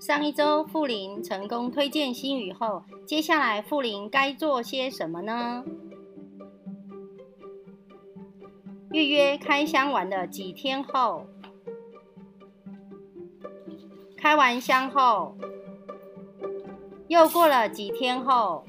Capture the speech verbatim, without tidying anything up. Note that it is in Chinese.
上一周富林成功推荐新语后，接下来富林该做些什么呢？预约开箱完的几天后，开完箱后，又过了几天后。